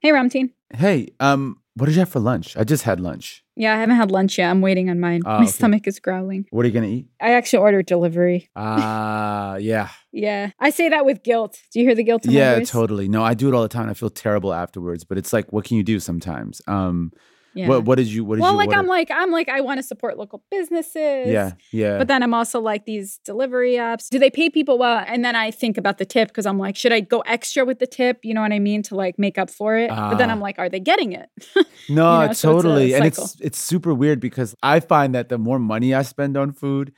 Hey, Ramtin. Hey, what did you have for lunch? I just had lunch. Yeah, I haven't had lunch yet. I'm waiting on mine. My stomach is growling. What are you going to eat? I actually ordered delivery. Yeah. Yeah. I say that with guilt. Do you hear the guilt in my voice? Yeah, totally. No, I do it all the time. I feel terrible afterwards, but it's like, what can you do sometimes? Yeah. What did you order? I'm like, I want to support local businesses. Yeah, yeah. But then I'm also like, these delivery apps, do they pay people well? And then I think about the tip because I'm like, should I go extra with the tip? You know what I mean? To like make up for it. But then I'm like, are they getting it? No, you know, totally. So it's super weird because I find that the more money I spend on food,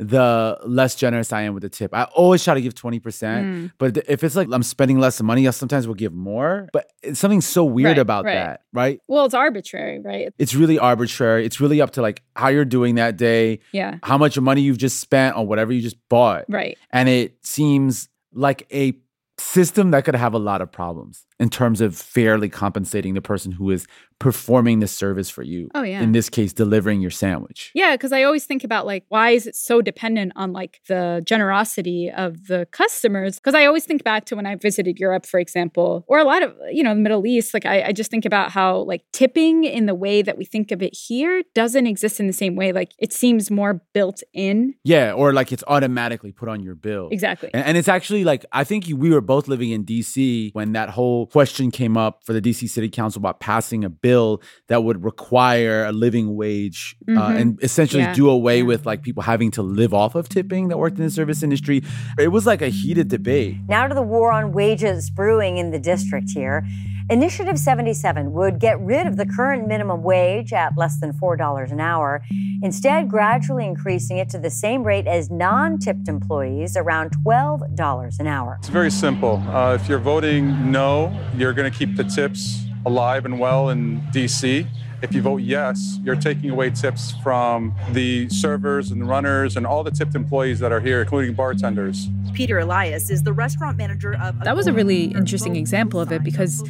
the less generous I am with the tip. I always try to give 20%, but if it's like I'm spending less money, I sometimes will give more. But it's something so weird about that, right? Well, it's arbitrary, right? It's really arbitrary. It's really up to like how you're doing that day, how much money you've just spent on whatever you just bought. Right. And it seems like a system that could have a lot of problems in terms of fairly compensating the person who is performing the service for you. Oh, yeah. In this case, delivering your sandwich. Yeah, because I always think about like, why is it so dependent on like the generosity of the customers? Because I always think back to when I visited Europe, for example, or a lot of, you know, the Middle East. Like I just think about how like tipping in the way that we think of it here doesn't exist in the same way. Like it seems more built in. Yeah, or like it's automatically put on your bill. Exactly. And it's actually like, I think we were both living in D.C. when that whole question came up for the D.C. City Council about passing a bill that would require a living wage and essentially do away with like people having to live off of tipping that worked in the service industry. It was like a heated debate. Now to the war on wages brewing in the district here. Initiative 77 would get rid of the current minimum wage at less than $4 an hour, instead gradually increasing it to the same rate as non-tipped employees, around $12 an hour. It's very simple. If you're voting no, you're going to keep the tips alive and well in D.C. If you vote yes, you're taking away tips from the servers and runners and all the tipped employees that are here, including bartenders. Peter Elias is the restaurant manager of... That was a really interesting example of it because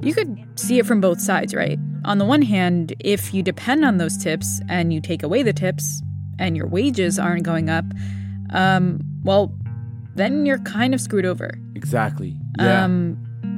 you could see it from both sides, right? On the one hand, if you depend on those tips and you take away the tips and your wages aren't going up, well, then you're kind of screwed over. Exactly. Yeah.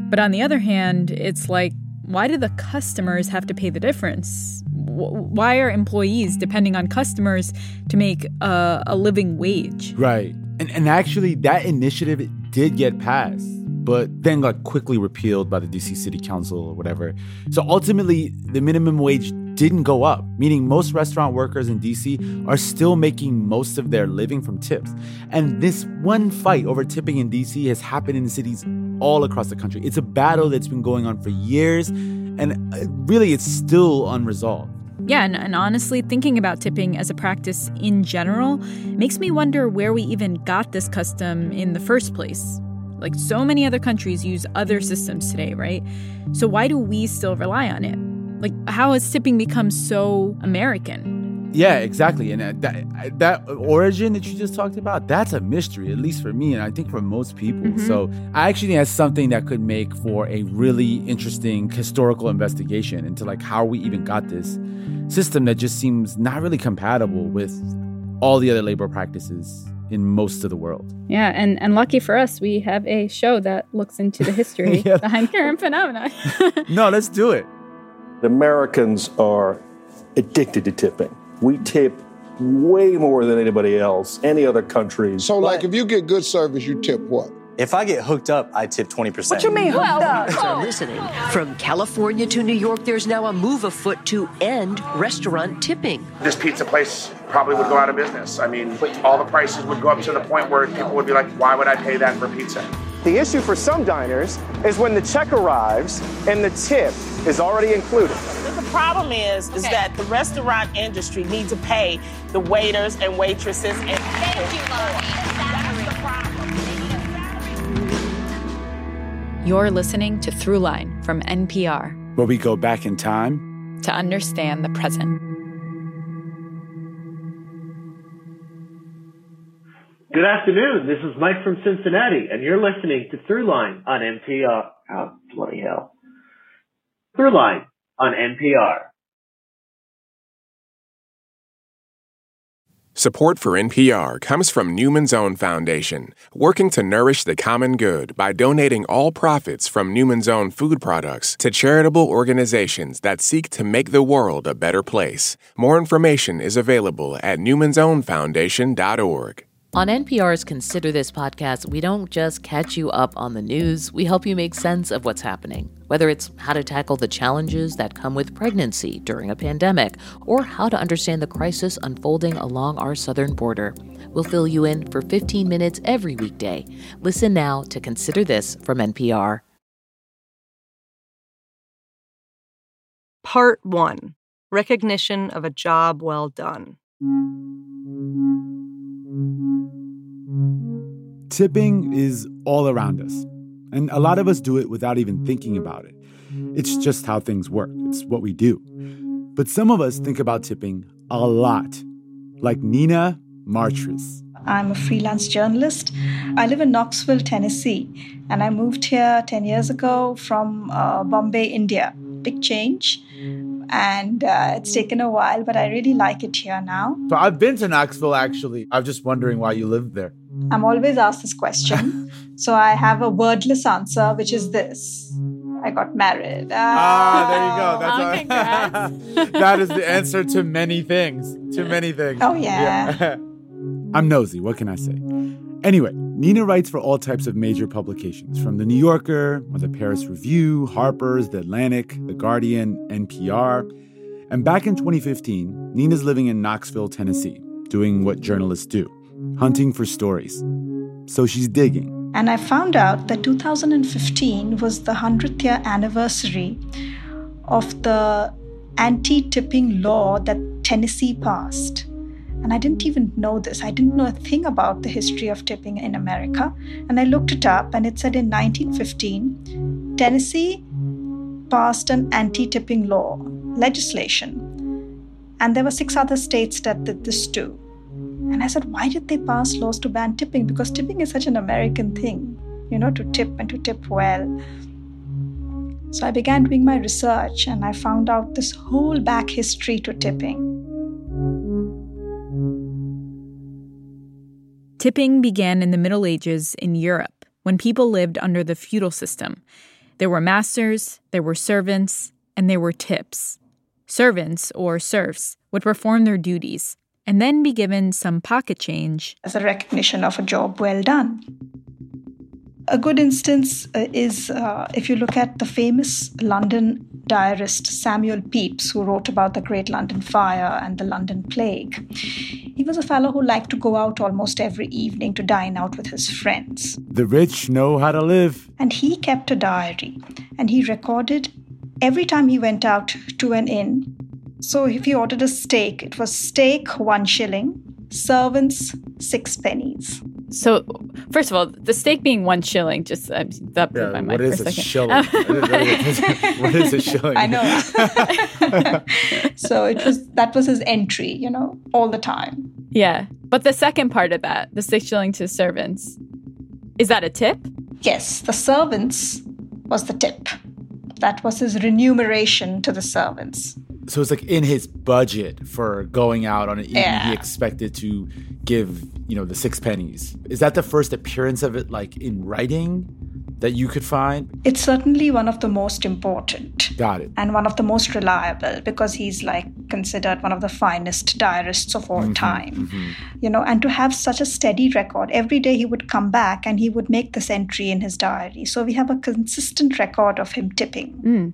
But on the other hand, it's like, why do the customers have to pay the difference? Why are employees depending on customers to make a living wage? Right. And actually, that initiative did get passed, but then got quickly repealed by the D.C. City Council or whatever. So ultimately, the minimum wage didn't go up, meaning most restaurant workers in D.C. are still making most of their living from tips. And this one fight over tipping in D.C. has happened in cities all across the country. It's a battle that's been going on for years, and really it's still unresolved. Yeah, and honestly, thinking about tipping as a practice in general makes me wonder where we even got this custom in the first place. Like, so many other countries use other systems today, right? So why do we still rely on it? Like, how has tipping become so American? Yeah, exactly. And that origin that you just talked about, that's a mystery, at least for me, and I think for most people. Mm-hmm. So I actually think that's something that could make for a really interesting historical investigation into like how we even got this system that just seems not really compatible with all the other labor practices in most of the world. Yeah, and lucky for us, we have a show that looks into the history behind current phenomena. No, let's do it. Americans are addicted to tipping. We tip way more than anybody else, any other country. So, like, if you get good service, you tip what? If I get hooked up, I tip 20%. What you mean, hooked up? You're listening. From California to New York, there's now a move afoot to end restaurant tipping. This pizza place probably would go out of business. I mean, all the prices would go up to the point where people would be like, why would I pay that for pizza? The issue for some diners is when the check arrives and the tip is already included. The problem is that the restaurant industry needs to pay the waiters and waitresses. And thank you, Lori. That's the problem. They need a salary. You're listening to Throughline from NPR, where we go back in time to understand the present. Good afternoon. This is Mike from Cincinnati, and you're listening to Throughline on NPR. Oh, bloody hell. Throughline on NPR. Support for NPR comes from Newman's Own Foundation, working to nourish the common good by donating all profits from Newman's Own food products to charitable organizations that seek to make the world a better place. More information is available at newmansownfoundation.org. On NPR's Consider This podcast, we don't just catch you up on the news. We help you make sense of what's happening, whether it's how to tackle the challenges that come with pregnancy during a pandemic or how to understand the crisis unfolding along our southern border. We'll fill you in for 15 minutes every weekday. Listen now to Consider This from NPR. Part 1. Recognition of a job well done. Tipping is all around us, and a lot of us do it without even thinking about it. It's just how things work. It's what we do. But some of us think about tipping a lot, like Nina Martyris. I'm a freelance journalist. I live in Knoxville, Tennessee, and I moved here 10 years ago from Bombay, India. Big change. And it's taken a while, but I really like it here now. So I've been to Knoxville, actually. I'm just wondering why you lived there. I'm always asked this question. So I have a wordless answer, which is this. I got married. There you go. That's that is the answer to many things. To many things. Oh, yeah. I'm nosy. What can I say? Anyway, Nina writes for all types of major publications, from The New Yorker, or The Paris Review, Harper's, The Atlantic, The Guardian, NPR. And back in 2015, Nina's living in Knoxville, Tennessee, doing what journalists do, hunting for stories. So she's digging. And I found out that 2015 was the 100th year anniversary of the anti-tipping law that Tennessee passed. And I didn't even know this. I didn't know a thing about the history of tipping in America. And I looked it up, and it said in 1915, Tennessee passed an anti-tipping law, legislation. And there were 6 other states that did this too. And I said, why did they pass laws to ban tipping? Because tipping is such an American thing, you know, to tip and to tip well. So I began doing my research, and I found out this whole back history to tipping. Tipping began in the Middle Ages in Europe, when people lived under the feudal system. There were masters, there were servants, and there were tips. Servants, or serfs, would perform their duties and then be given some pocket change as a recognition of a job well done. A good instance is if you look at the famous London diarist Samuel Pepys, who wrote about the Great London Fire and the London Plague. He was a fellow who liked to go out almost every evening to dine out with his friends. The rich know how to live. And he kept a diary, and he recorded every time he went out to an inn. So if he ordered a steak, it was steak 1 shilling, servants 6 pennies. So, first of all, the steak being 1 shilling, just that blew my mind for a second. What is a shilling? What is a shilling? I know. So that was his entry, you know, all the time. Yeah. But the second part of that, the 6 shilling to servants, is that a tip? Yes. The servants was the tip. That was his remuneration to the servants. So it's like in his budget for going out on an evening, he expected to give, you know, the 6 pennies. Is that the first appearance of it, like, in writing that you could find? It's certainly one of the most important. Got it. And one of the most reliable, because he's, like, considered one of the finest diarists of all time. Mm-hmm. You know, and to have such a steady record, every day he would come back and he would make this entry in his diary. So we have a consistent record of him tipping. Mm.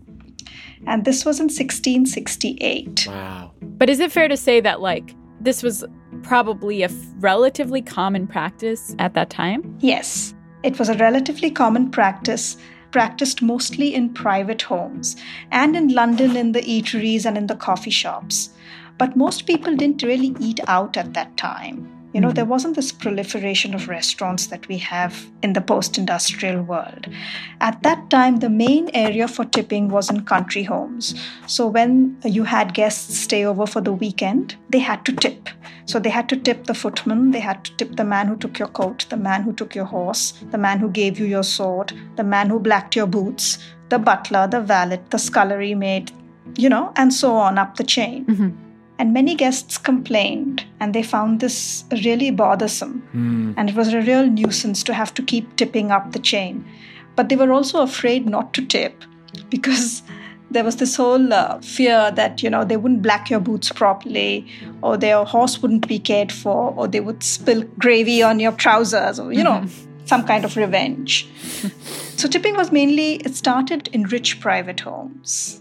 And this was in 1668. Wow. But is it fair to say that, like, this was probably a relatively common practice at that time? Yes. It was a relatively common practice, practiced mostly in private homes and in London in the eateries and in the coffee shops. But most people didn't really eat out at that time. You know, there wasn't this proliferation of restaurants that we have in the post-industrial world. At that time, the main area for tipping was in country homes. So when you had guests stay over for the weekend, they had to tip. So they had to tip the footman, they had to tip the man who took your coat, the man who took your horse, the man who gave you your sword, the man who blacked your boots, the butler, the valet, the scullery maid, you know, and so on up the chain. Mm-hmm. And many guests complained, and they found this really bothersome. And it was a real nuisance to have to keep tipping up the chain. But they were also afraid not to tip, because there was this whole fear that, you know, they wouldn't black your boots properly, or their horse wouldn't be cared for, or they would spill gravy on your trousers, or, you know, some kind of revenge. So tipping was mainly, it started in rich private homes.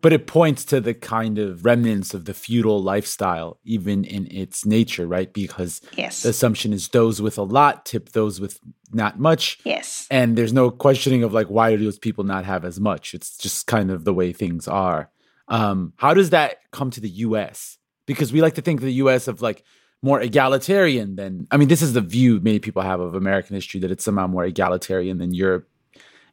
But it points to the kind of remnants of the feudal lifestyle, even in its nature, right? Because the assumption is those with a lot tip those with not much. Yes. And there's no questioning of, like, why do those people not have as much? It's just kind of the way things are. How does that come to the U.S.? Because we like to think of the U.S. of, like, more egalitarian than... I mean, this is the view many people have of American history, that it's somehow more egalitarian than Europe.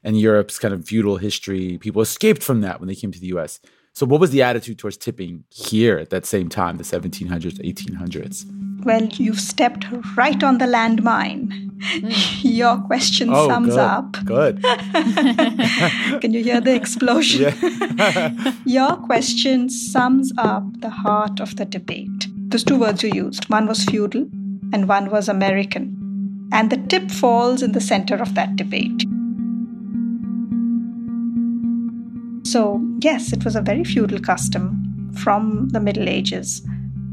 And Europe's kind of feudal history, people escaped from that when they came to the U.S. So what was the attitude towards tipping here at that same time, the 1700s, 1800s? Well, you've stepped right on the landmine. Your question sums up. Good. Can you hear the explosion? Your question sums up the heart of the debate. There's two words you used. One was feudal and one was American. And the tip falls in the center of that debate. So, yes, it was a very feudal custom from the Middle Ages.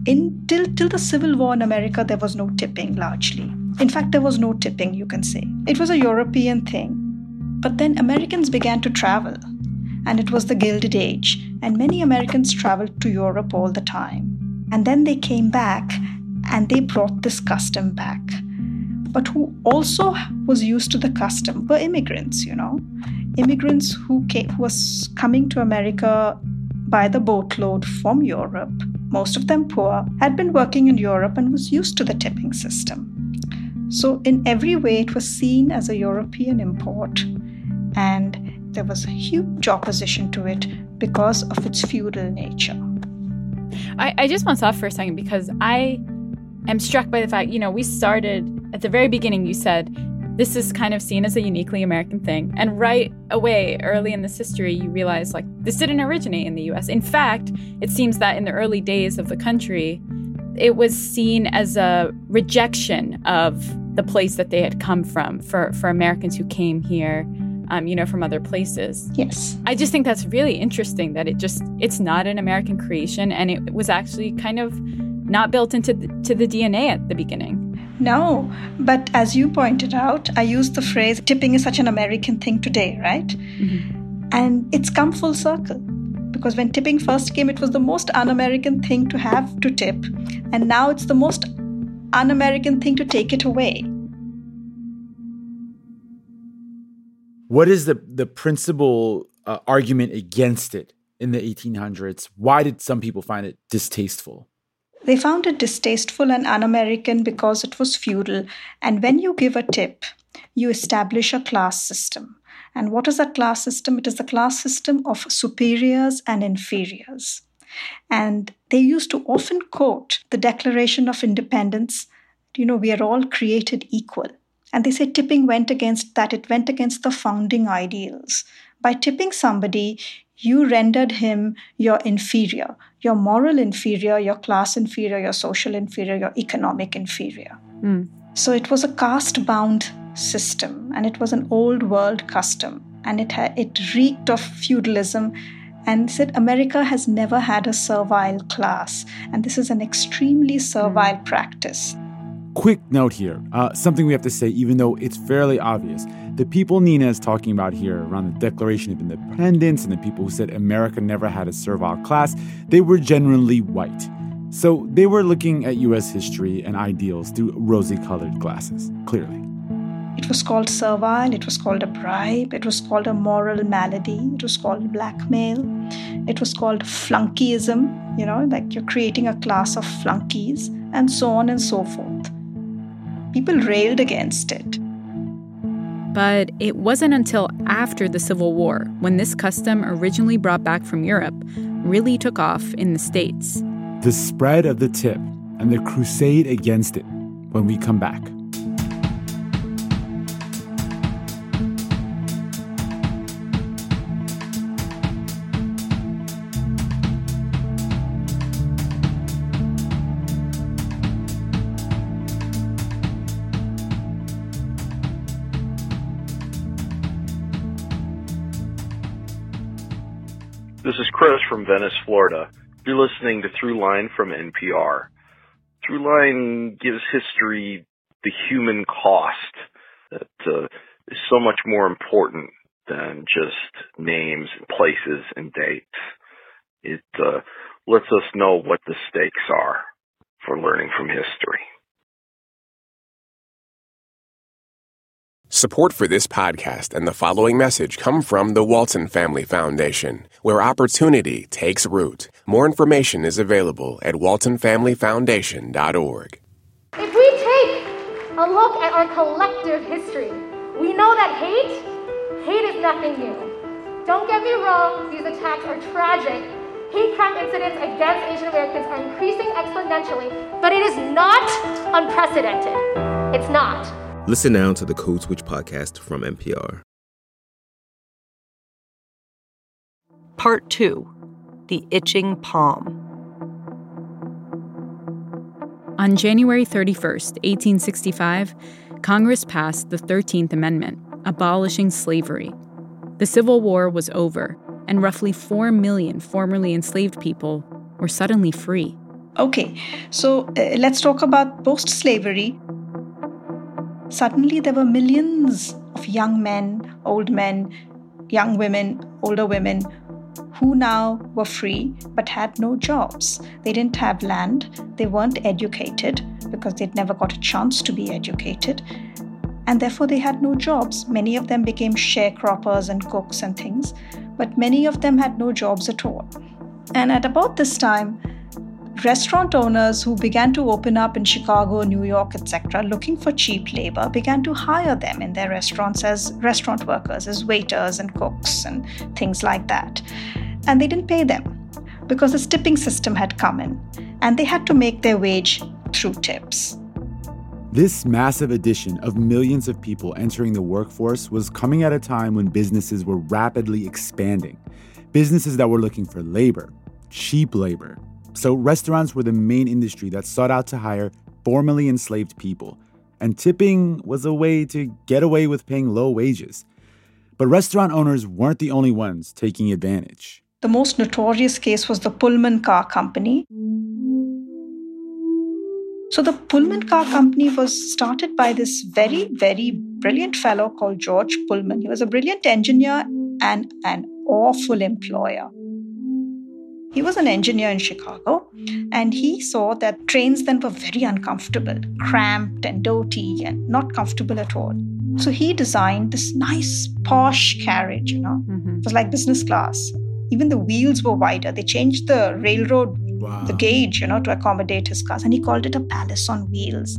Till the Civil War in America, there was no tipping, largely. In fact, there was no tipping, you can say. It was a European thing. But then Americans began to travel, and it was the Gilded Age, and many Americans traveled to Europe all the time. And then they came back, and they brought this custom back. But who also was used to the custom were immigrants, you know. Immigrants who was coming to America by the boatload from Europe, most of them poor, had been working in Europe and was used to the tipping system. So in every way, it was seen as a European import. And there was huge opposition to it because of its feudal nature. I just want to stop for a second, because I'm struck by the fact, you know, we started at the very beginning, you said, this is kind of seen as a uniquely American thing. And right away, early in this history, you realize, like, this didn't originate in the U.S. In fact, it seems that in the early days of the country, it was seen as a rejection of the place that they had come from for Americans who came here, you know, from other places. Yes. I just think that's really interesting that it's not an American creation, and it was actually kind of not built into the DNA at the beginning. No, but as you pointed out, I used the phrase, tipping is such an American thing today, right? Mm-hmm. And it's come full circle, because when tipping first came, it was the most un-American thing to have to tip. And now it's the most un-American thing to take it away. What is the principal argument against it in the 1800s? Why did some people find it distasteful? They found it distasteful and un-American because it was feudal. And when you give a tip, you establish a class system. And what is that class system? It is the class system of superiors and inferiors. And they used to often quote the Declaration of Independence, you know, we are all created equal. And they say tipping went against that. It went against the founding ideals. By tipping somebody, you rendered him your inferior, your moral inferior, your class inferior, your social inferior, your economic inferior. Mm. So it was a caste-bound system, and it was an old world custom, and it reeked of feudalism, and said America has never had a servile class, and this is an extremely servile practice. Quick note here, something we have to say, even though it's fairly obvious. The people Nina is talking about here around the Declaration of Independence and the people who said America never had a servile class, they were generally white. So they were looking at U.S. history and ideals through rosy-colored glasses, clearly. It was called servile, it was called a bribe, it was called a moral malady, it was called blackmail, it was called flunkyism, you know, like you're creating a class of flunkies, and so on and so forth. People railed against it. But it wasn't until after the Civil War when this custom, originally brought back from Europe, really took off in the States. The spread of the tip and the crusade against it when we come back. This is Chris from Venice, Florida. You're listening to Throughline from NPR. Throughline gives history the human cost that is so much more important than just names, places, and dates. It lets us know what the stakes are for learning from history. Support for this podcast and the following message come from the Walton Family Foundation, where opportunity takes root. More information is available at waltonfamilyfoundation.org. If we take a look at our collective history, we know that hate is nothing new. Don't get me wrong, these attacks are tragic. Hate crime incidents against Asian Americans are increasing exponentially, but it is not unprecedented. It's not. Listen now to the Code Switch podcast from NPR. Part 2, The Itching Palm. On January 31st, 1865, Congress passed the 13th Amendment, abolishing slavery. The Civil War was over, and roughly 4 million formerly enslaved people were suddenly free. Okay, so let's talk about post-slavery. Suddenly, there were millions of young men, old men, young women, older women, who now were free but had no jobs. They didn't have land. They weren't educated because they'd never got a chance to be educated. And therefore, they had no jobs. Many of them became sharecroppers and cooks and things, but many of them had no jobs at all. And at about this time, restaurant owners who began to open up in Chicago, New York, etc., looking for cheap labor, began to hire them in their restaurants as restaurant workers, as waiters and cooks and things like that. And they didn't pay them because this tipping system had come in, and they had to make their wage through tips. This massive addition of millions of people entering the workforce was coming at a time when businesses were rapidly expanding, businesses that were looking for labor, cheap labor. So restaurants were the main industry that sought out to hire formerly enslaved people, and tipping was a way to get away with paying low wages. But restaurant owners weren't the only ones taking advantage. The most notorious case was the Pullman Car Company. So the Pullman Car Company was started by this very, very brilliant fellow called George Pullman. He was a brilliant engineer and an awful employer. He was an engineer in Chicago, and he saw that trains then were very uncomfortable, cramped and dirty and not comfortable at all. So he designed this nice posh carriage, It was like business class. Even the wheels were wider. They changed the railroad, the gauge, to accommodate his cars. And he called it a palace on wheels.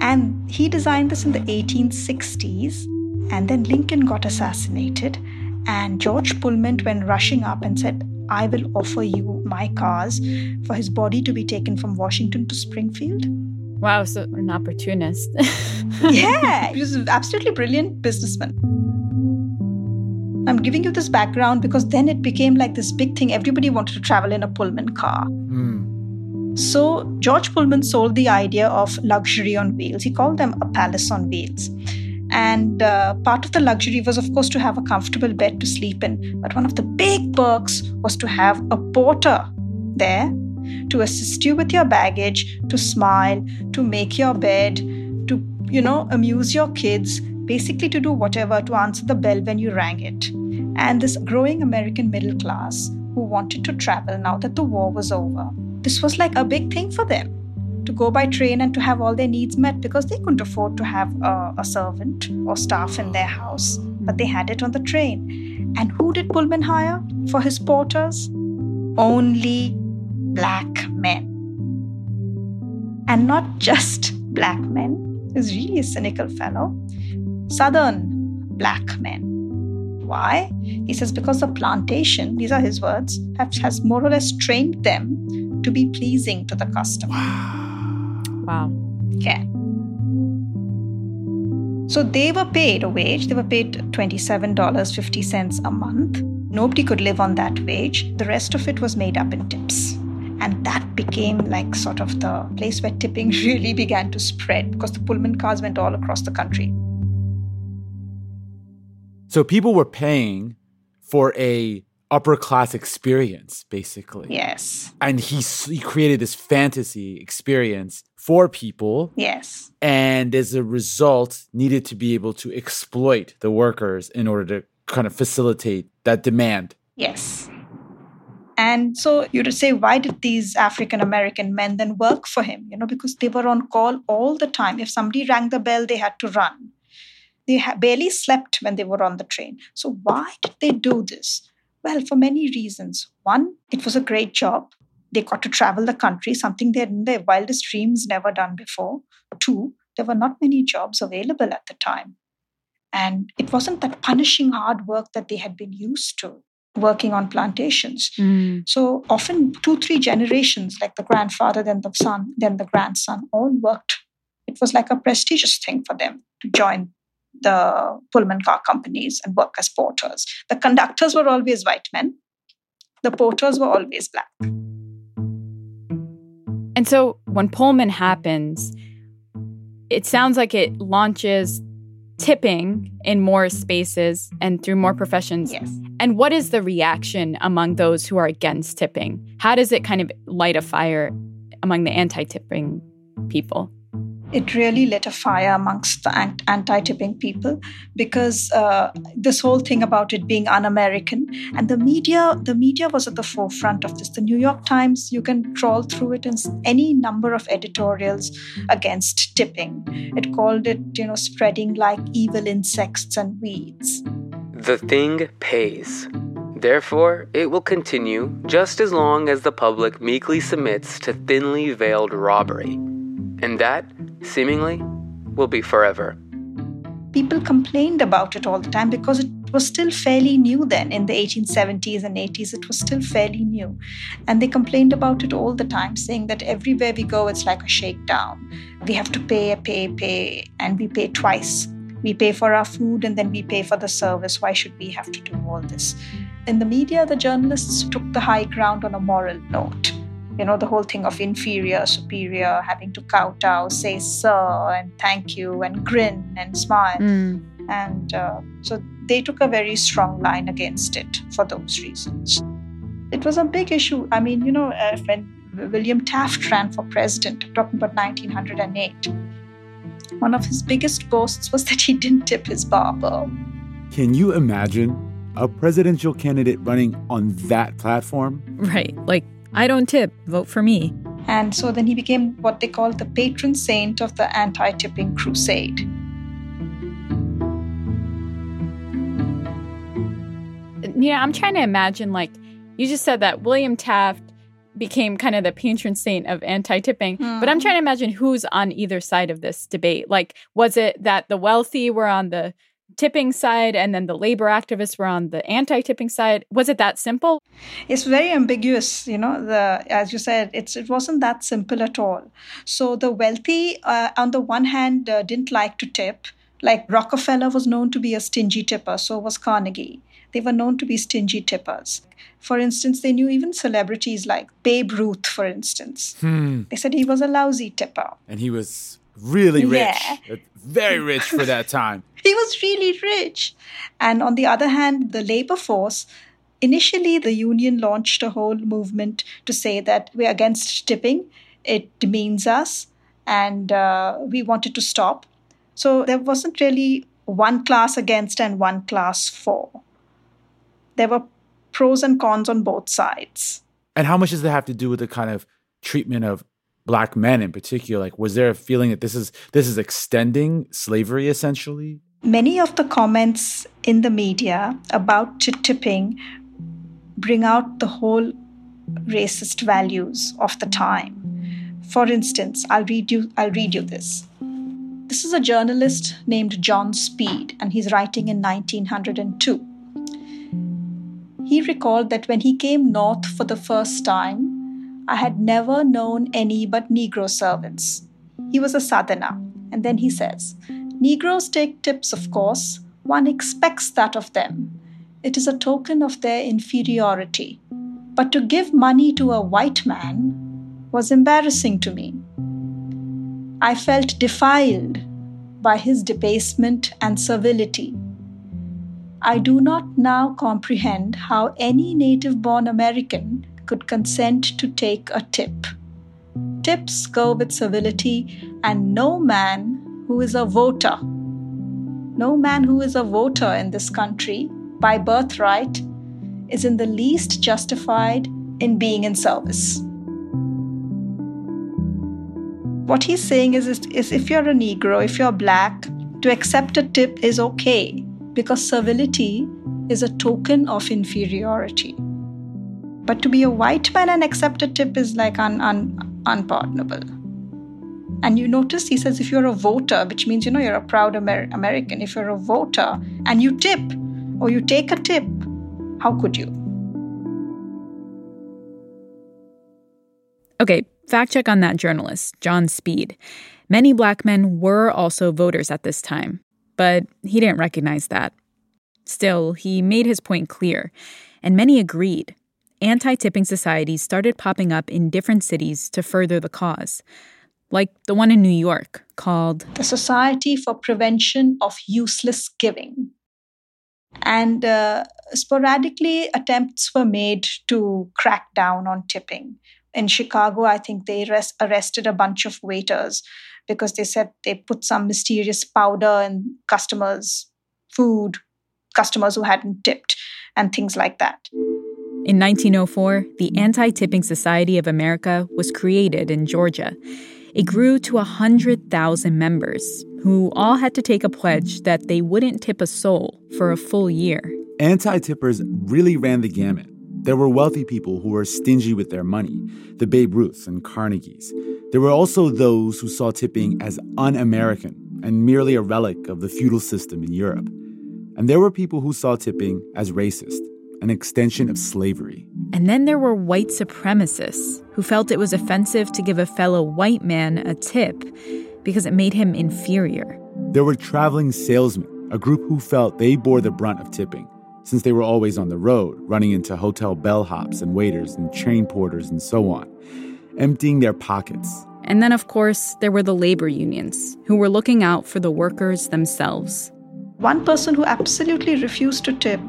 And he designed this in the 1860s. And then Lincoln got assassinated. And George Pullman went rushing up and said, I will offer you my cars for his body to be taken from Washington to Springfield. Wow, so an opportunist. Yeah, he was an absolutely brilliant businessman. I'm giving you this background because then it became like this big thing. Everybody wanted to travel in a Pullman car. So George Pullman sold the idea of luxury on wheels. He called them a palace on wheels. And part of the luxury was, of course, to have a comfortable bed to sleep in. But one of the big perks was to have a porter there to assist you with your baggage, to smile, to make your bed, to, amuse your kids, basically to do whatever, to answer the bell when you rang it. And this growing American middle class who wanted to travel now that the war was over, this was like a big thing for them, to go by train and to have all their needs met because they couldn't afford to have a servant or staff in their house, but they had it on the train. And who did Pullman hire for his porters? Only black men. And not just black men. He was really a cynical fellow. Southern black men. Why? He says because the plantation, these are his words, has more or less trained them to be pleasing to the customer. Wow. Yeah. So they were paid a wage. They were paid $27.50 a month. Nobody could live on that wage. The rest of it was made up in tips. And that became like sort of the place where tipping really began to spread because the Pullman cars went all across the country. So people were paying for a upper class experience, basically. Yes. And he created this fantasy experience for people. Yes. And as a result, needed to be able to exploit the workers in order to kind of facilitate that demand. Yes. And so you would say, why did these African-American men then work for him? You know, because they were on call all the time. If somebody rang the bell, they had to run. They barely slept when they were on the train. So why did they do this? Well, for many reasons. One, it was a great job. They got to travel the country, something they had in their wildest dreams never done before. Two, there were not many jobs available at the time. And it wasn't that punishing hard work that they had been used to, working on plantations. Mm. So often 2-3 generations, like the grandfather, then the son, then the grandson, all worked. It was like a prestigious thing for them to join the Pullman car companies and work as porters. The conductors were always white men. The porters were always black. And so when Pullman happens, it sounds like it launches tipping in more spaces and through more professions. Yes. And what is the reaction among those who are against tipping? How does it kind of light a fire among the anti-tipping people? It really lit a fire amongst the anti-tipping people because this whole thing about it being un-American, and the media was at the forefront of this. The New York Times, you can trawl through it and any number of editorials against tipping. It called it, you know, spreading like evil insects and weeds. The thing pays. Therefore, it will continue just as long as the public meekly submits to thinly veiled robbery. And that, seemingly, will be forever. People complained about it all the time because it was still fairly new then. In the 1870s and 80s, it was still fairly new. And they complained about it all the time, saying that everywhere we go, it's like a shakedown. We have to pay, and we pay twice. We pay for our food and then we pay for the service. Why should we have to do all this? In the media, the journalists took the high ground on a moral note. You know, the whole thing of inferior, superior, having to kowtow, say sir and thank you and grin and smile. Mm. And so they took a very strong line against it for those reasons. It was a big issue. I mean, you know, when William Taft ran for president, talking about 1908, one of his biggest boasts was that he didn't tip his barber. Can you imagine a presidential candidate running on that platform? Right, like, I don't tip, vote for me. And so then he became what they called the patron saint of the anti-tipping crusade. Yeah, I'm trying to imagine, like, you just said that William Taft became kind of the patron saint of anti-tipping, but I'm trying to imagine who's on either side of this debate. Like, was it that the wealthy were on the tipping side and then the labor activists were on the anti-tipping side? Was it that simple? It's very ambiguous, you know. As you said, it wasn't that simple at all. So the wealthy, on the one hand, didn't like to tip. Like Rockefeller was known to be a stingy tipper, so was Carnegie. They were known to be stingy tippers. For instance, they knew even celebrities like Babe Ruth, for instance. They said he was a lousy tipper. And he was really rich. Yeah. Very rich for that time. He was really rich. And on the other hand, the labor force, initially the union launched a whole movement to say that we're against tipping. It demeans us. And we wanted to stop. So there wasn't really one class against and one class for. There were pros and cons on both sides. And how much does that have to do with the kind of treatment of Black men in particular? Like, was there a feeling that this is extending slavery, essentially? Many of the comments in the media about tipping bring out the whole racist values of the time. For instance, I'll read you this. This is a journalist named John Speed, and he's writing in 1902. He recalled that when he came north for the first time, I had never known any but Negro servants. He was a Southerner. And then he says, Negroes take tips, of course. One expects that of them. It is a token of their inferiority. But to give money to a white man was embarrassing to me. I felt defiled by his debasement and servility. I do not now comprehend how any native-born American could consent to take a tip. Tips go with civility, and no man who is a voter in this country by birthright is in the least justified in being in service. What he's saying is if you're a Negro, if you're black, to accept a tip is okay, because servility is a token of inferiority. But to be a white man and accept a tip is like unpardonable. And you notice he says if you're a voter, which means, you're a proud American, if you're a voter and you tip or you take a tip, how could you? Okay, fact check on that journalist, John Speed. Many black men were also voters at this time, but he didn't recognize that. Still, he made his point clear, and many agreed. Anti-tipping societies started popping up in different cities to further the cause, like the one in New York called the Society for Prevention of Useless Giving. And sporadically, attempts were made to crack down on tipping. In Chicago, I think they arrested a bunch of waiters because they said they put some mysterious powder in customers' food, customers who hadn't tipped, and things like that. In 1904, the Anti-Tipping Society of America was created in Georgia. It grew to 100,000 members, who all had to take a pledge that they wouldn't tip a soul for a full year. Anti-tippers really ran the gamut. There were wealthy people who were stingy with their money, the Babe Ruths and Carnegies. There were also those who saw tipping as un-American and merely a relic of the feudal system in Europe. And there were people who saw tipping as racist, an extension of slavery. And then there were white supremacists who felt it was offensive to give a fellow white man a tip because it made him inferior. There were traveling salesmen, a group who felt they bore the brunt of tipping, since they were always on the road, running into hotel bellhops and waiters and train porters and so on, emptying their pockets. And then, of course, there were the labor unions, who were looking out for the workers themselves. One person who absolutely refused to tip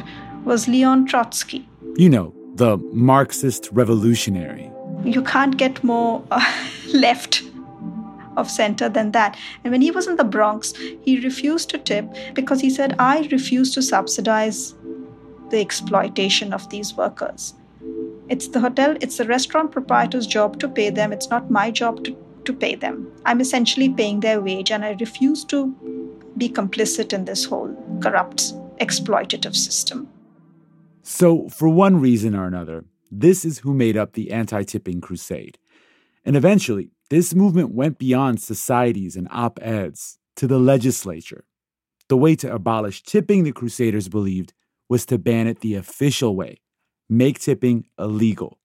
was Leon Trotsky. The Marxist revolutionary. You can't get more left of center than that. And when he was in the Bronx, he refused to tip because he said, I refuse to subsidize the exploitation of these workers. It's the restaurant proprietor's job to pay them. It's not my job to pay them. I'm essentially paying their wage, and I refuse to be complicit in this whole corrupt, exploitative system. So, for one reason or another, this is who made up the anti-tipping crusade. And eventually, this movement went beyond societies and op-eds to the legislature. The way to abolish tipping, the crusaders believed, was to ban it the official way, make tipping illegal,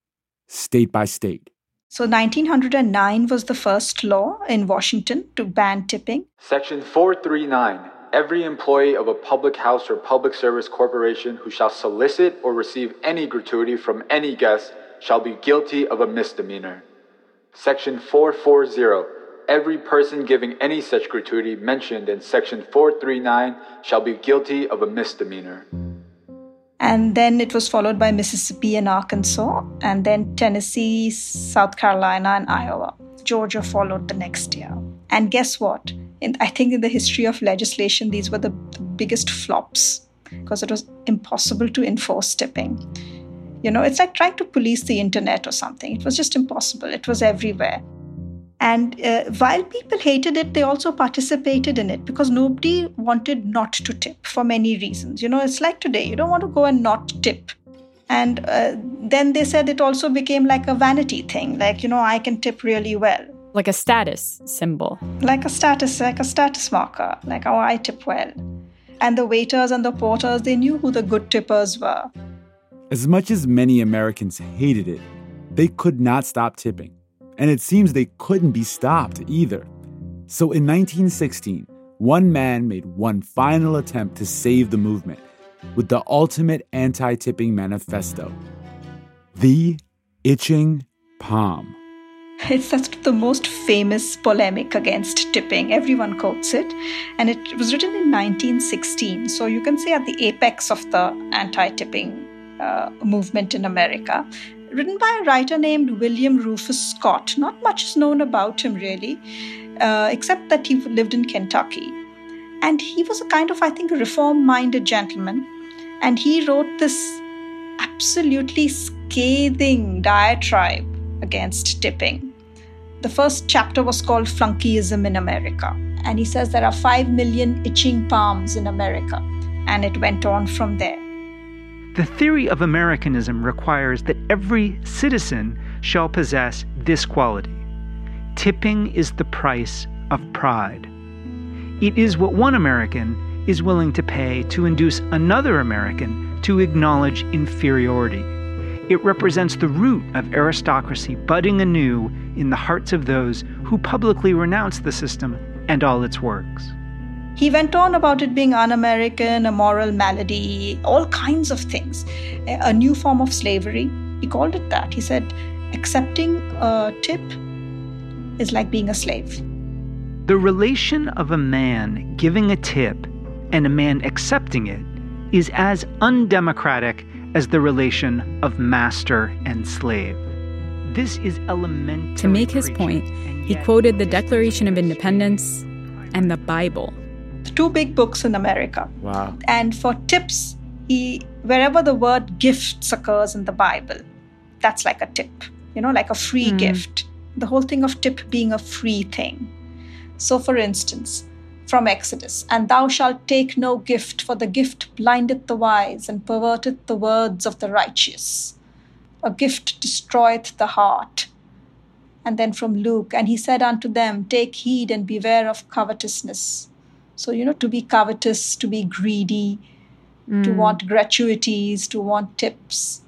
state by state. So 1909 was the first law in Washington to ban tipping. Section 439, every employee of a public house or public service corporation who shall solicit or receive any gratuity from any guest shall be guilty of a misdemeanor. Section 440, every person giving any such gratuity mentioned in Section 439 shall be guilty of a misdemeanor. And then it was followed by Mississippi and Arkansas, and then Tennessee, South Carolina, and Iowa. Georgia followed the next year. And guess what? I think in the history of legislation, these were the biggest flops because it was impossible to enforce tipping. It's like trying to police the internet or something. It was just impossible. It was everywhere. And while people hated it, they also participated in it because nobody wanted not to tip for many reasons. It's like today, you don't want to go and not tip. And then they said it also became like a vanity thing, like, I can tip really well. Like a status symbol. Like a status marker, like, oh, I tip well. And the waiters and the porters, they knew who the good tippers were. As much as many Americans hated it, they could not stop tipping. And it seems they couldn't be stopped either. So in 1916, one man made one final attempt to save the movement with the ultimate anti-tipping manifesto, The Itching Palm. It's such the most famous polemic against tipping. Everyone quotes it. And it was written in 1916. So you can say at the apex of the anti-tipping movement in America. Written by a writer named William Rufus Scott. Not much is known about him, really, except that he lived in Kentucky. And he was a kind of, I think, a reform-minded gentleman. And he wrote this absolutely scathing diatribe against tipping. The first chapter was called Flunkyism in America. And he says there are 5 million itching palms in America. And it went on from there. The theory of Americanism requires that every citizen shall possess this quality. Tipping is the price of pride. It is what one American is willing to pay to induce another American to acknowledge inferiority. It represents the root of aristocracy budding anew in the hearts of those who publicly renounce the system and all its works. He went on about it being un-American, a moral malady, all kinds of things. A new form of slavery. He called it that. He said, accepting a tip is like being a slave. The relation of a man giving a tip and a man accepting it is as undemocratic as the relation of master and slave. This is elementary. To make his point, he quoted the Declaration of Independence and the Bible. Two big books in America. Wow. And for tips, wherever the word gifts occurs in the Bible, that's like a tip, like a free gift. The whole thing of tip being a free thing. So for instance, from Exodus, and thou shalt take no gift, for the gift blindeth the wise and perverteth the words of the righteous. A gift destroyeth the heart. And then from Luke, and he said unto them, take heed and beware of covetousness. So, to be covetous, to be greedy, to want gratuities, to want tips.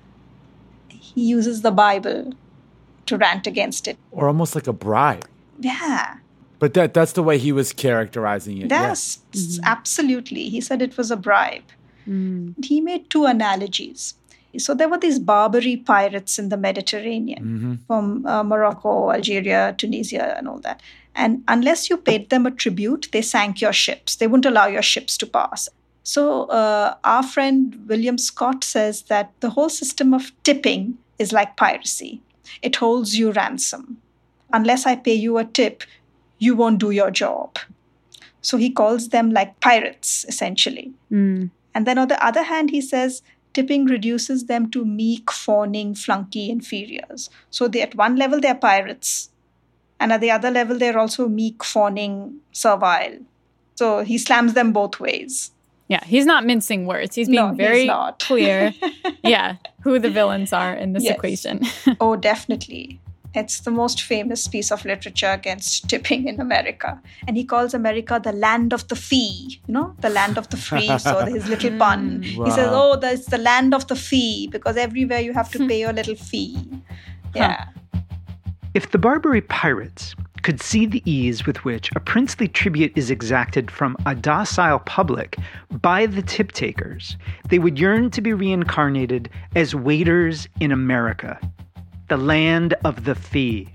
He uses the Bible to rant against it. Or almost like a bribe. Yeah. But that's the way he was characterizing it. Yes, yes. Absolutely. He said it was a bribe. He made two analogies. So there were these Barbary pirates in the Mediterranean from Morocco, Algeria, Tunisia, and all that. And unless you paid them a tribute, they sank your ships. They wouldn't allow your ships to pass. So our friend William Scott says that the whole system of tipping is like piracy. It holds you ransom. Unless I pay you a tip, you won't do your job. So he calls them like pirates, essentially. And then on the other hand, he says, tipping reduces them to meek, fawning, flunky inferiors. So they, at one level, they're pirates. And at the other level, they're also meek, fawning, servile. So he slams them both ways. Yeah, he's not mincing words. He's being very clear, who the villains are in this equation. Oh, definitely. It's the most famous piece of literature against tipping in America. And he calls America the land of the fee, the land of the free. So his little pun. Wow. He says, oh, it's the land of the fee, because everywhere you have to pay your little fee. Yeah. Huh. If the Barbary pirates could see the ease with which a princely tribute is exacted from a docile public by the tip-takers, they would yearn to be reincarnated as waiters in America. The land of the fee.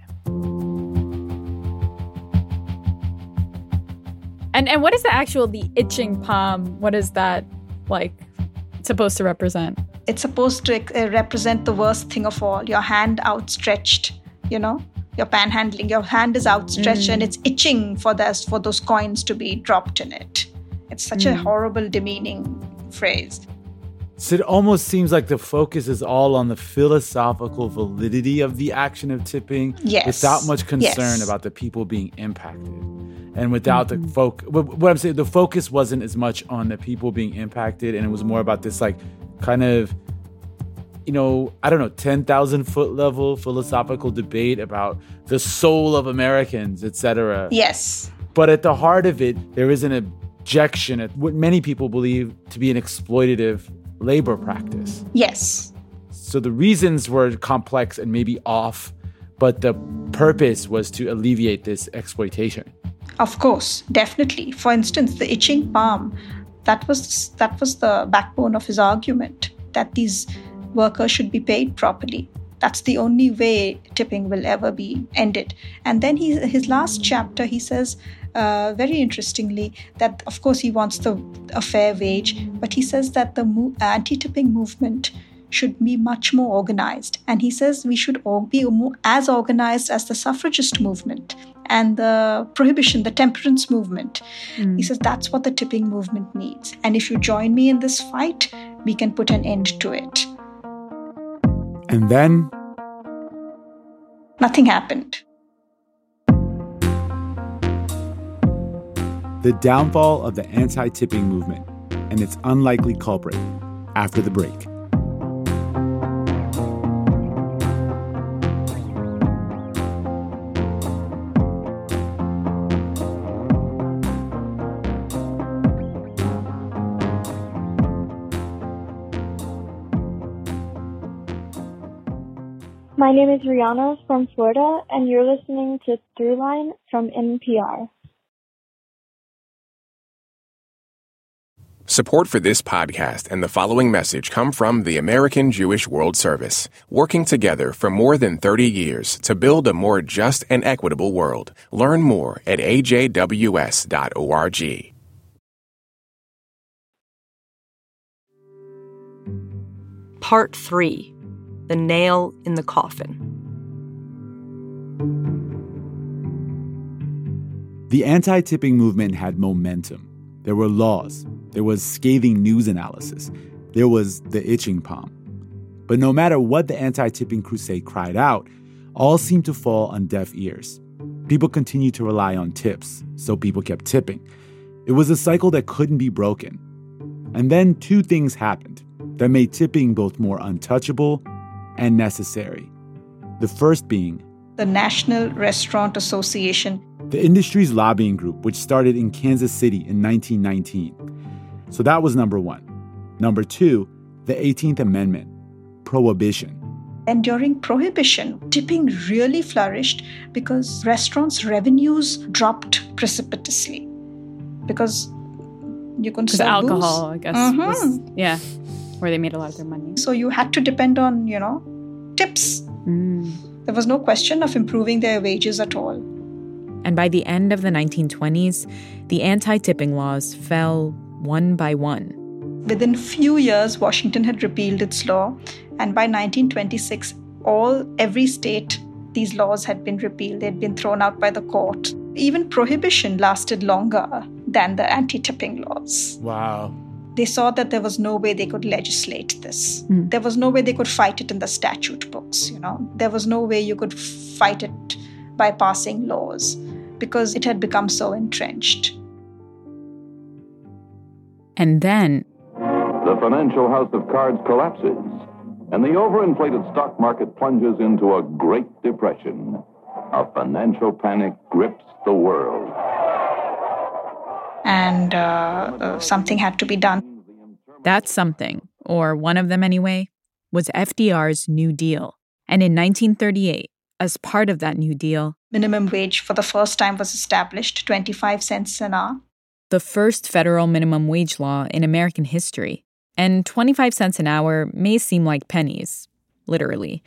And what is the itching palm? What is that supposed to represent? It's supposed to represent the worst thing of all. Your hand outstretched, your panhandling. Your hand is outstretched and it's itching for those coins to be dropped in it. It's such a horrible, demeaning phrase. So it almost seems like the focus is all on the philosophical validity of the action of tipping without much concern about the people being impacted. And without the what I'm saying, the focus wasn't as much on the people being impacted, and it was more about this kind of, 10,000 foot level philosophical debate about the soul of Americans, etc. Yes. But at the heart of it, there is an objection at what many people believe to be an exploitative labor practice. Yes. So the reasons were complex and maybe off, but the purpose was to alleviate this exploitation. Of course, definitely. For instance, the itching palm, that was the backbone of his argument, that these workers should be paid properly. That's the only way tipping will ever be ended. And then his last chapter, he says, very interestingly, that of course he wants a fair wage, but he says that the anti-tipping movement should be much more organized. And he says we should all be as organized as the suffragist movement and the prohibition, the temperance movement. Mm. He says that's what the tipping movement needs. And if you join me in this fight, we can put an end to it. And then? Nothing happened. The downfall of the anti-tipping movement and its unlikely culprit after the break. My name is Rihanna from Florida, and you're listening to Throughline from NPR. Support for this podcast and the following message come from the American Jewish World Service, working together for more than 30 years to build a more just and equitable world. Learn more at ajws.org. Part 3. The nail in the coffin. The anti-tipping movement had momentum. There were laws. There was scathing news analysis. There was the itching palm. But no matter what the anti-tipping crusade cried out, all seemed to fall on deaf ears. People continued to rely on tips, so people kept tipping. It was a cycle that couldn't be broken. And then two things happened that made tipping both more untouchable and necessary. The first being the National Restaurant Association, the industry's lobbying group, which started in Kansas City in 1919. So that was number one. Number two, the 18th Amendment, Prohibition. And during Prohibition, tipping really flourished because restaurants' revenues dropped precipitously. Because you couldn't sell alcohol, booze. I guess. Mm-hmm. Was, yeah. Where they made a lot of their money. So you had to depend on, tips. Mm. There was no question of improving their wages at all. And by the end of the 1920s, the anti-tipping laws fell one by one. Within few years, Washington had repealed its law. And by 1926, every state, these laws had been repealed. They'd been thrown out by the court. Even prohibition lasted longer than the anti-tipping laws. Wow. They saw that there was no way they could legislate this. Mm. There was no way they could fight it in the statute books, There was no way you could fight it by passing laws because it had become so entrenched. And then the financial house of cards collapses and the overinflated stock market plunges into a Great Depression. A financial panic grips the world. And something had to be done. That something, or one of them anyway, was FDR's New Deal. And in 1938, as part of that New Deal, minimum wage for the first time was established, 25 cents an hour. The first federal minimum wage law in American history. And 25 cents an hour may seem like pennies, literally.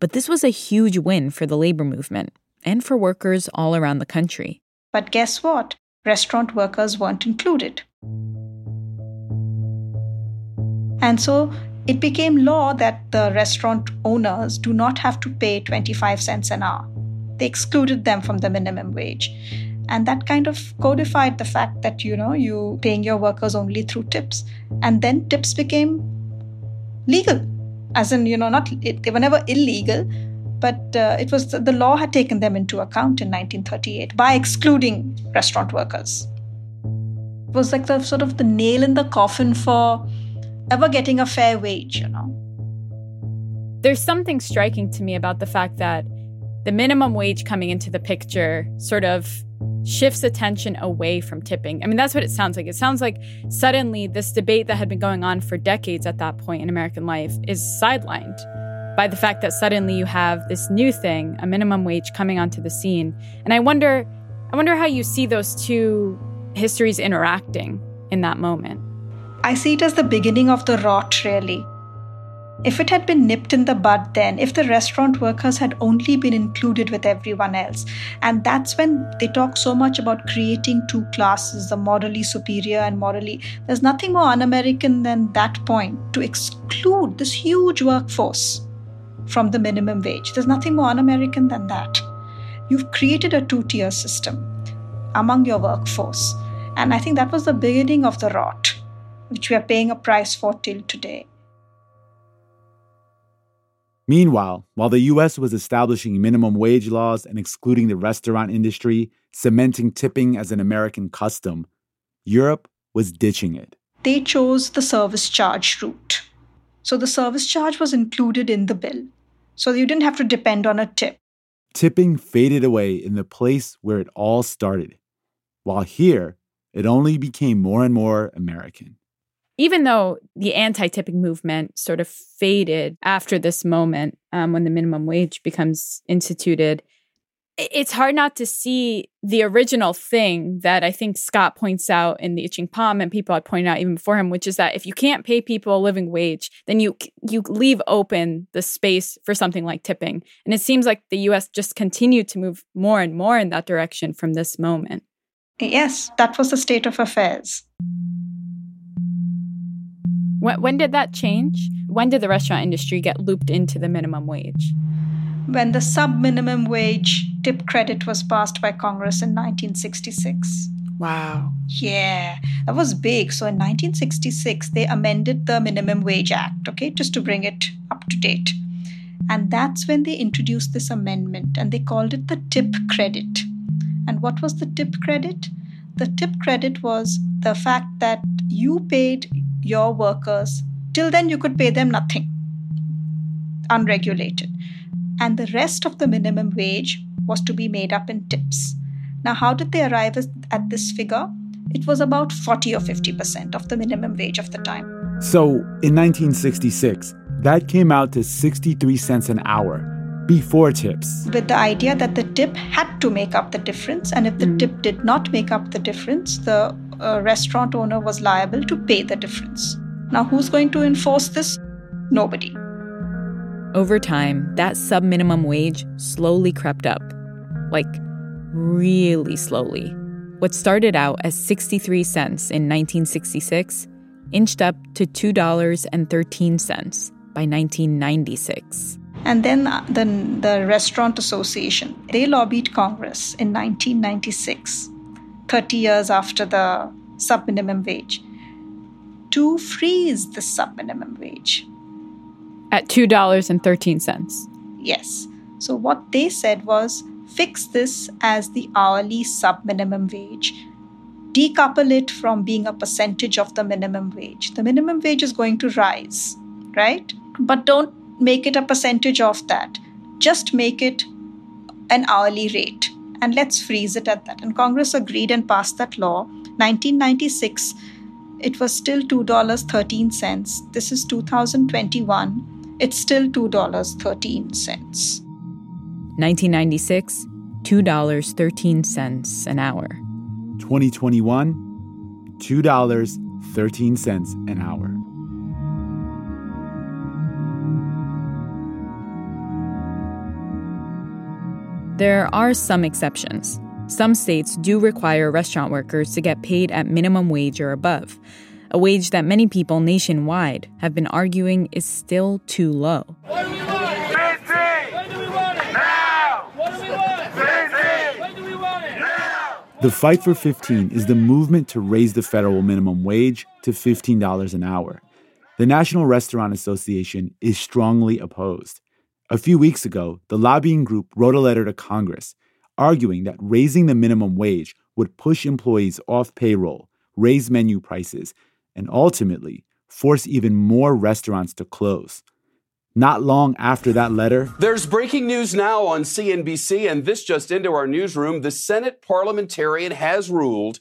But this was a huge win for the labor movement and for workers all around the country. But guess what? Restaurant workers weren't included. And so it became law that the restaurant owners do not have to pay 25 cents an hour. They excluded them from the minimum wage. And that kind of codified the fact that, you paying your workers only through tips. And then tips became legal. As in, they were never illegal, but it was the law had taken them into account in 1938 by excluding restaurant workers. It was like the sort of the nail in the coffin for ever getting a fair wage, There's something striking to me about the fact that the minimum wage coming into the picture sort of shifts attention away from tipping. I mean, that's what it sounds like. It sounds like suddenly this debate that had been going on for decades at that point in American life is sidelined by the fact that suddenly you have this new thing, a minimum wage, coming onto the scene. And I wonder how you see those two histories interacting in that moment. I see it as the beginning of the rot, really. If it had been nipped in the bud then, if the restaurant workers had only been included with everyone else. And that's when they talk so much about creating two classes, the morally superior and morally... There's nothing more un-American than that point, to exclude this huge workforce from the minimum wage. There's nothing more un-American than that. You've created a two-tier system among your workforce. And I think that was the beginning of the rot, which we are paying a price for till today. Meanwhile, while the U.S. was establishing minimum wage laws and excluding the restaurant industry, cementing tipping as an American custom, Europe was ditching it. They chose the service charge route. So the service charge was included in the bill. So you didn't have to depend on a tip. Tipping faded away in the place where it all started. While here, it only became more and more American. Even though the anti-tipping movement sort of faded after this moment when the minimum wage becomes instituted, it's hard not to see the original thing that I think Scott points out in The Itching Palm, and people had pointed out even before him, which is that if you can't pay people a living wage, then you leave open the space for something like tipping. And it seems like the U.S. just continued to move more and more in that direction from this moment. Yes, that was the state of affairs. When did that change? When did the restaurant industry get looped into the minimum wage? When the sub-minimum wage tip credit was passed by Congress in 1966. Wow. Yeah, that was big. So in 1966, they amended the Minimum Wage Act, okay, just to bring it up to date. And that's when they introduced this amendment, and they called it the tip credit. And what was the tip credit? The tip credit was the fact that you paid your workers. Till then, you could pay them nothing, unregulated. And the rest of the minimum wage was to be made up in tips. Now, how did they arrive at this figure? It was about 40 or 50% of the minimum wage of the time. So, in 1966, that came out to 63 cents an hour before tips. With the idea that the tip had to make up the difference, and if the tip did not make up the difference, the a restaurant owner was liable to pay the difference. Now, who's going to enforce this? Nobody. Over time, that sub-minimum wage slowly crept up. Like, really slowly. What started out as 63 cents in 1966 inched up to $2.13 by 1996. And then the Restaurant Association, they lobbied Congress in 1996. 30 years after the sub-minimum wage, to freeze the sub-minimum wage. At $2.13. Yes. So what they said was, fix this as the hourly sub-minimum wage. Decouple it from being a percentage of the minimum wage. The minimum wage is going to rise, right? But don't make it a percentage of that. Just make it an hourly rate. And let's freeze it at that. And Congress agreed and passed that law. 1996, it was still $2.13. This is 2021. It's still $2.13. 1996, $2.13 an hour. 2021, $2.13 an hour. There are some exceptions. Some states do require restaurant workers to get paid at minimum wage or above, a wage that many people nationwide have been arguing is still too low. What do we want? 15! When do we want it? Now! What do we want? 15! When do we want it? Now! The Fight for 15 is the movement to raise the federal minimum wage to $15 an hour. The National Restaurant Association is strongly opposed. A few weeks ago, the lobbying group wrote a letter to Congress arguing that raising the minimum wage would push employees off payroll, raise menu prices, and ultimately force even more restaurants to close. Not long after that letter... There's breaking news now on CNBC, and this just into our newsroom. The Senate parliamentarian has ruled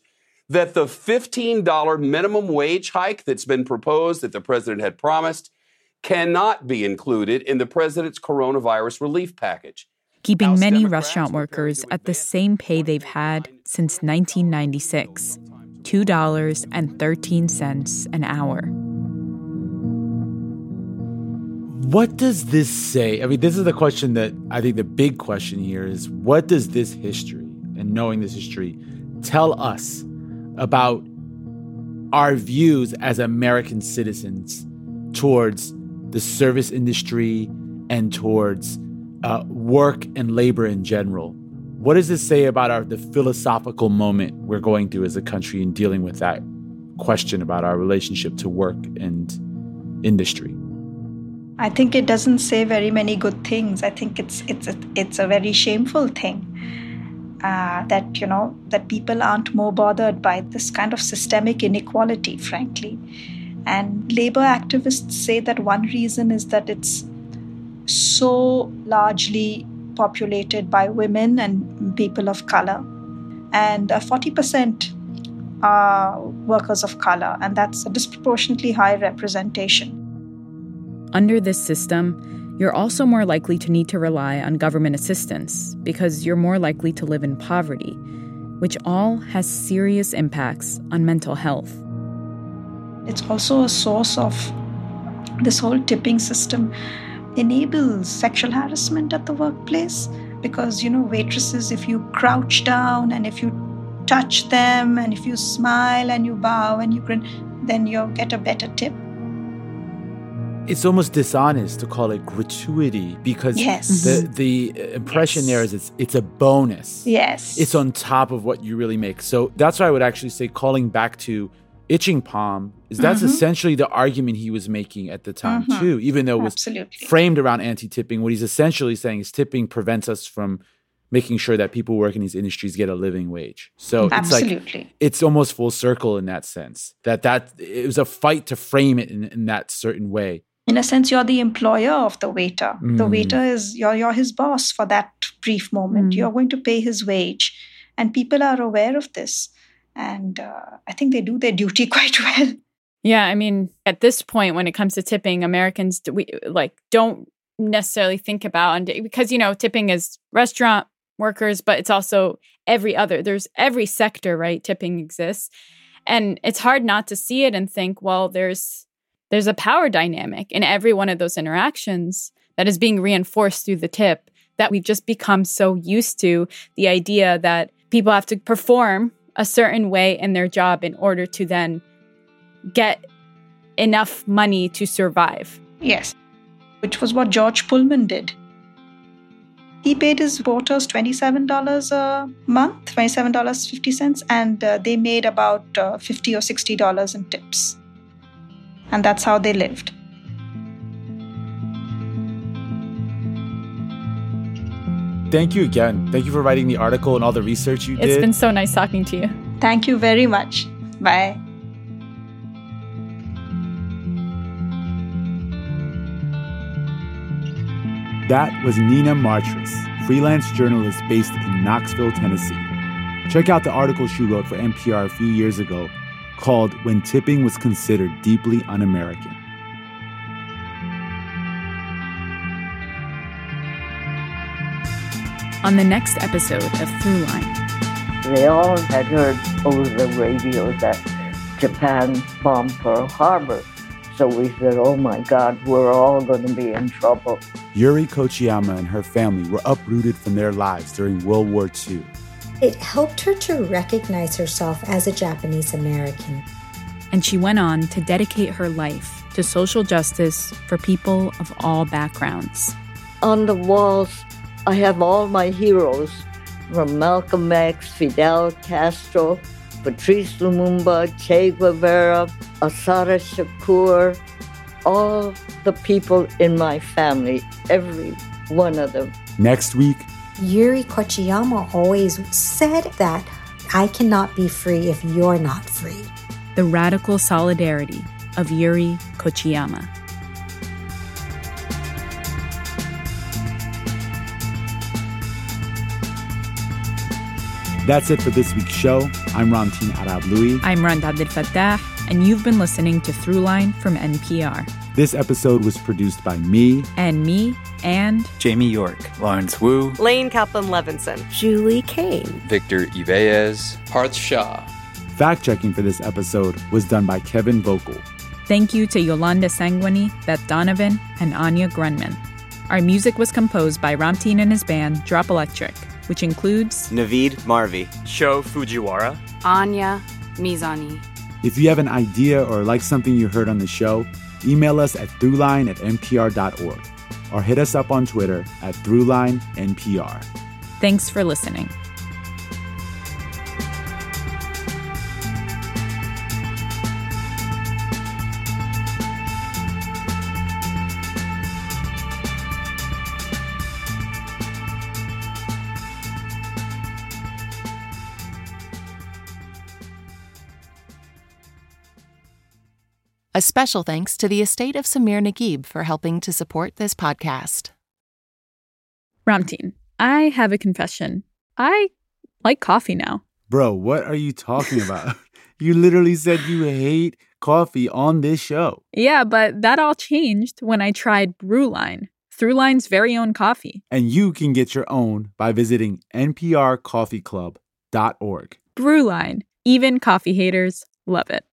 that the $15 minimum wage hike that's been proposed, that the president had promised, cannot be included in the president's coronavirus relief package. Keeping House many Democrats restaurant workers at the same pay they've had since 1996, $2.13 an hour. What does this say? I mean, this is the question that I think the big question here is, what does this history and knowing this history tell us about our views as American citizens towards the service industry and towards work and labor in general? What does this say about the philosophical moment we're going through as a country in dealing with that question about our relationship to work and industry? I think it doesn't say very many good things. I think it's a very shameful thing that, you know, that people aren't more bothered by this kind of systemic inequality, frankly. And labor activists say that one reason is that it's so largely populated by women and people of color. And 40% are workers of color, and that's a disproportionately high representation. Under this system, you're also more likely to need to rely on government assistance because you're more likely to live in poverty, which all has serious impacts on mental health. It's also a source of this whole tipping system enables sexual harassment at the workplace because, you know, waitresses, if you crouch down and if you touch them and if you smile and you bow and you grin, then you'll get a better tip. It's almost dishonest to call it gratuity because the impression there is it's a bonus. Yes. It's on top of what you really make. So that's why I would actually say calling back to Itching Palm, is that's essentially the argument he was making at the time too, even though it was framed around anti-tipping. What he's essentially saying is tipping prevents us from making sure that people who work in these industries get a living wage. So it's like, it's almost full circle in that sense, that it was a fight to frame it in that certain way. In a sense, you're the employer of the waiter. The waiter is, you're his boss for that brief moment. You're going to pay his wage. And people are aware of this. And I think they do their duty quite well. Yeah, I mean, at this point, when it comes to tipping, Americans don't necessarily think about, and because, you know, tipping is restaurant workers, but it's also there's every sector, right? Tipping exists. And it's hard not to see it and think, well, there's a power dynamic in every one of those interactions that is being reinforced through the tip, that we've just become so used to the idea that people have to perform a certain way in their job in order to then get enough money to survive. Yes, which was what George Pullman did. He paid his porters $27 a month, $27.50, and they made about $50 or $60 in tips. And that's how they lived. Thank you again. Thank you for writing the article and all the research you did. It's been so nice talking to you. Thank you very much. Bye. That was Nina Martyris, freelance journalist based in Knoxville, Tennessee. Check out the article she wrote for NPR a few years ago called When Tipping Was Considered Deeply Un-American. On the next episode of Throughline. They all had heard over the radio that Japan bombed Pearl Harbor. So we said, oh my God, we're all going to be in trouble. Yuri Kochiyama and her family were uprooted from their lives during World War II. It helped her to recognize herself as a Japanese American. And she went on to dedicate her life to social justice for people of all backgrounds. On the walls, I have all my heroes, from Malcolm X, Fidel Castro, Patrice Lumumba, Che Guevara, Asada Shakur, all the people in my family, every one of them. Next week, Yuri Kochiyama always said that I cannot be free if you're not free. The radical solidarity of Yuri Kochiyama. That's it for this week's show. I'm Ramtin Arablouei. I'm Randa Abdel Fattah, and you've been listening to Throughline from NPR. This episode was produced by me, and Jamie York, Lawrence Wu, Lane Kaplan-Levinson, Julie Kane, Victor Ibeas, Parth Shah. Fact-checking for this episode was done by Kevin Vocal. Thank you to Yolanda Sanguini, Beth Donovan, and Anya Grunman. Our music was composed by Ramtin and his band Drop Electric, which includes Naveed Marvi, Sho Fujiwara, Anya Mizani. If you have an idea or like something you heard on the show, email us at throughline@npr.org or hit us up on Twitter at @ThroughlineNPR. Thanks for listening. A special thanks to the estate of Samir Naguib for helping to support this podcast. Ramtin, I have a confession. I like coffee now. Bro, what are you talking about? You literally said you hate coffee on this show. Yeah, but that all changed when I tried Brewline, Throughline's very own coffee. And you can get your own by visiting nprcoffeeclub.org. Brewline. Even coffee haters love it.